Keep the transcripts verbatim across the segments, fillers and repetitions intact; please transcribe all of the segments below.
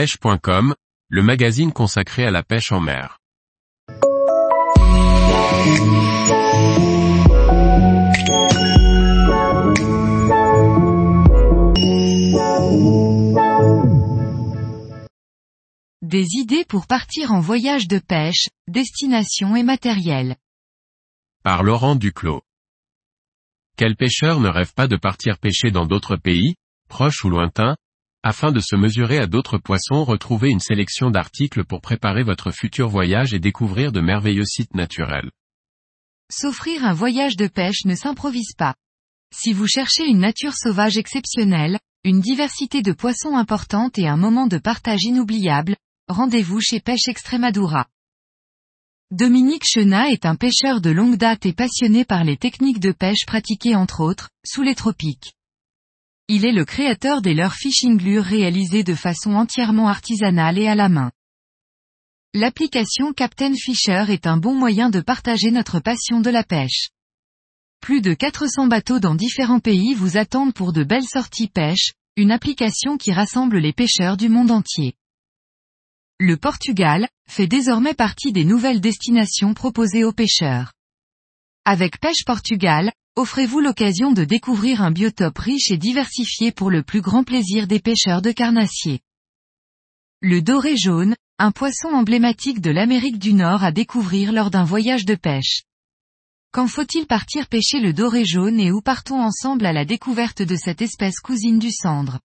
Pêche point com, le magazine consacré à la pêche en mer. Des idées pour partir en voyage de pêche, destination et matériel. Par Laurent Duclos. Quel pêcheur ne rêve pas de partir pêcher dans d'autres pays, proches ou lointains, afin de se mesurer à d'autres poissons? Retrouvez une sélection d'articles pour préparer votre futur voyage et découvrir de merveilleux sites naturels. S'offrir un voyage de pêche ne s'improvise pas. Si vous cherchez une nature sauvage exceptionnelle, une diversité de poissons importante et un moment de partage inoubliable, rendez-vous chez Pêche Extremadura. Dominique Chenat est un pêcheur de longue date et passionné par les techniques de pêche pratiquées entre autres, sous les tropiques. Il est le créateur des leurres fishing lures réalisées de façon entièrement artisanale et à la main. L'application Captain Fisher est un bon moyen de partager notre passion de la pêche. Plus de quatre cents bateaux dans différents pays vous attendent pour de belles sorties pêche, une application qui rassemble les pêcheurs du monde entier. Le Portugal fait désormais partie des nouvelles destinations proposées aux pêcheurs. Avec Pêche Portugal, offrez-vous l'occasion de découvrir un biotope riche et diversifié pour le plus grand plaisir des pêcheurs de carnassiers. Le doré jaune, un poisson emblématique de l'Amérique du Nord à découvrir lors d'un voyage de pêche. Quand faut-il partir pêcher le doré jaune et où partons ensemble à la découverte de cette espèce cousine du sandre?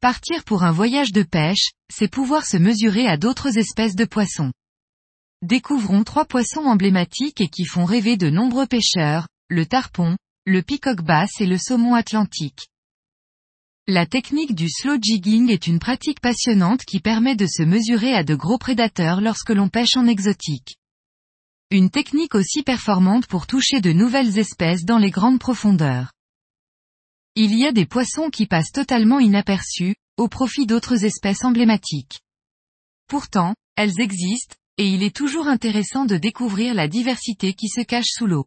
Partir pour un voyage de pêche, c'est pouvoir se mesurer à d'autres espèces de poissons. Découvrons trois poissons emblématiques et qui font rêver de nombreux pêcheurs, le tarpon, le peacock bass et le saumon atlantique. La technique du slow jigging est une pratique passionnante qui permet de se mesurer à de gros prédateurs lorsque l'on pêche en exotique. Une technique aussi performante pour toucher de nouvelles espèces dans les grandes profondeurs. Il y a des poissons qui passent totalement inaperçus, au profit d'autres espèces emblématiques. Pourtant, elles existent, et il est toujours intéressant de découvrir la diversité qui se cache sous l'eau.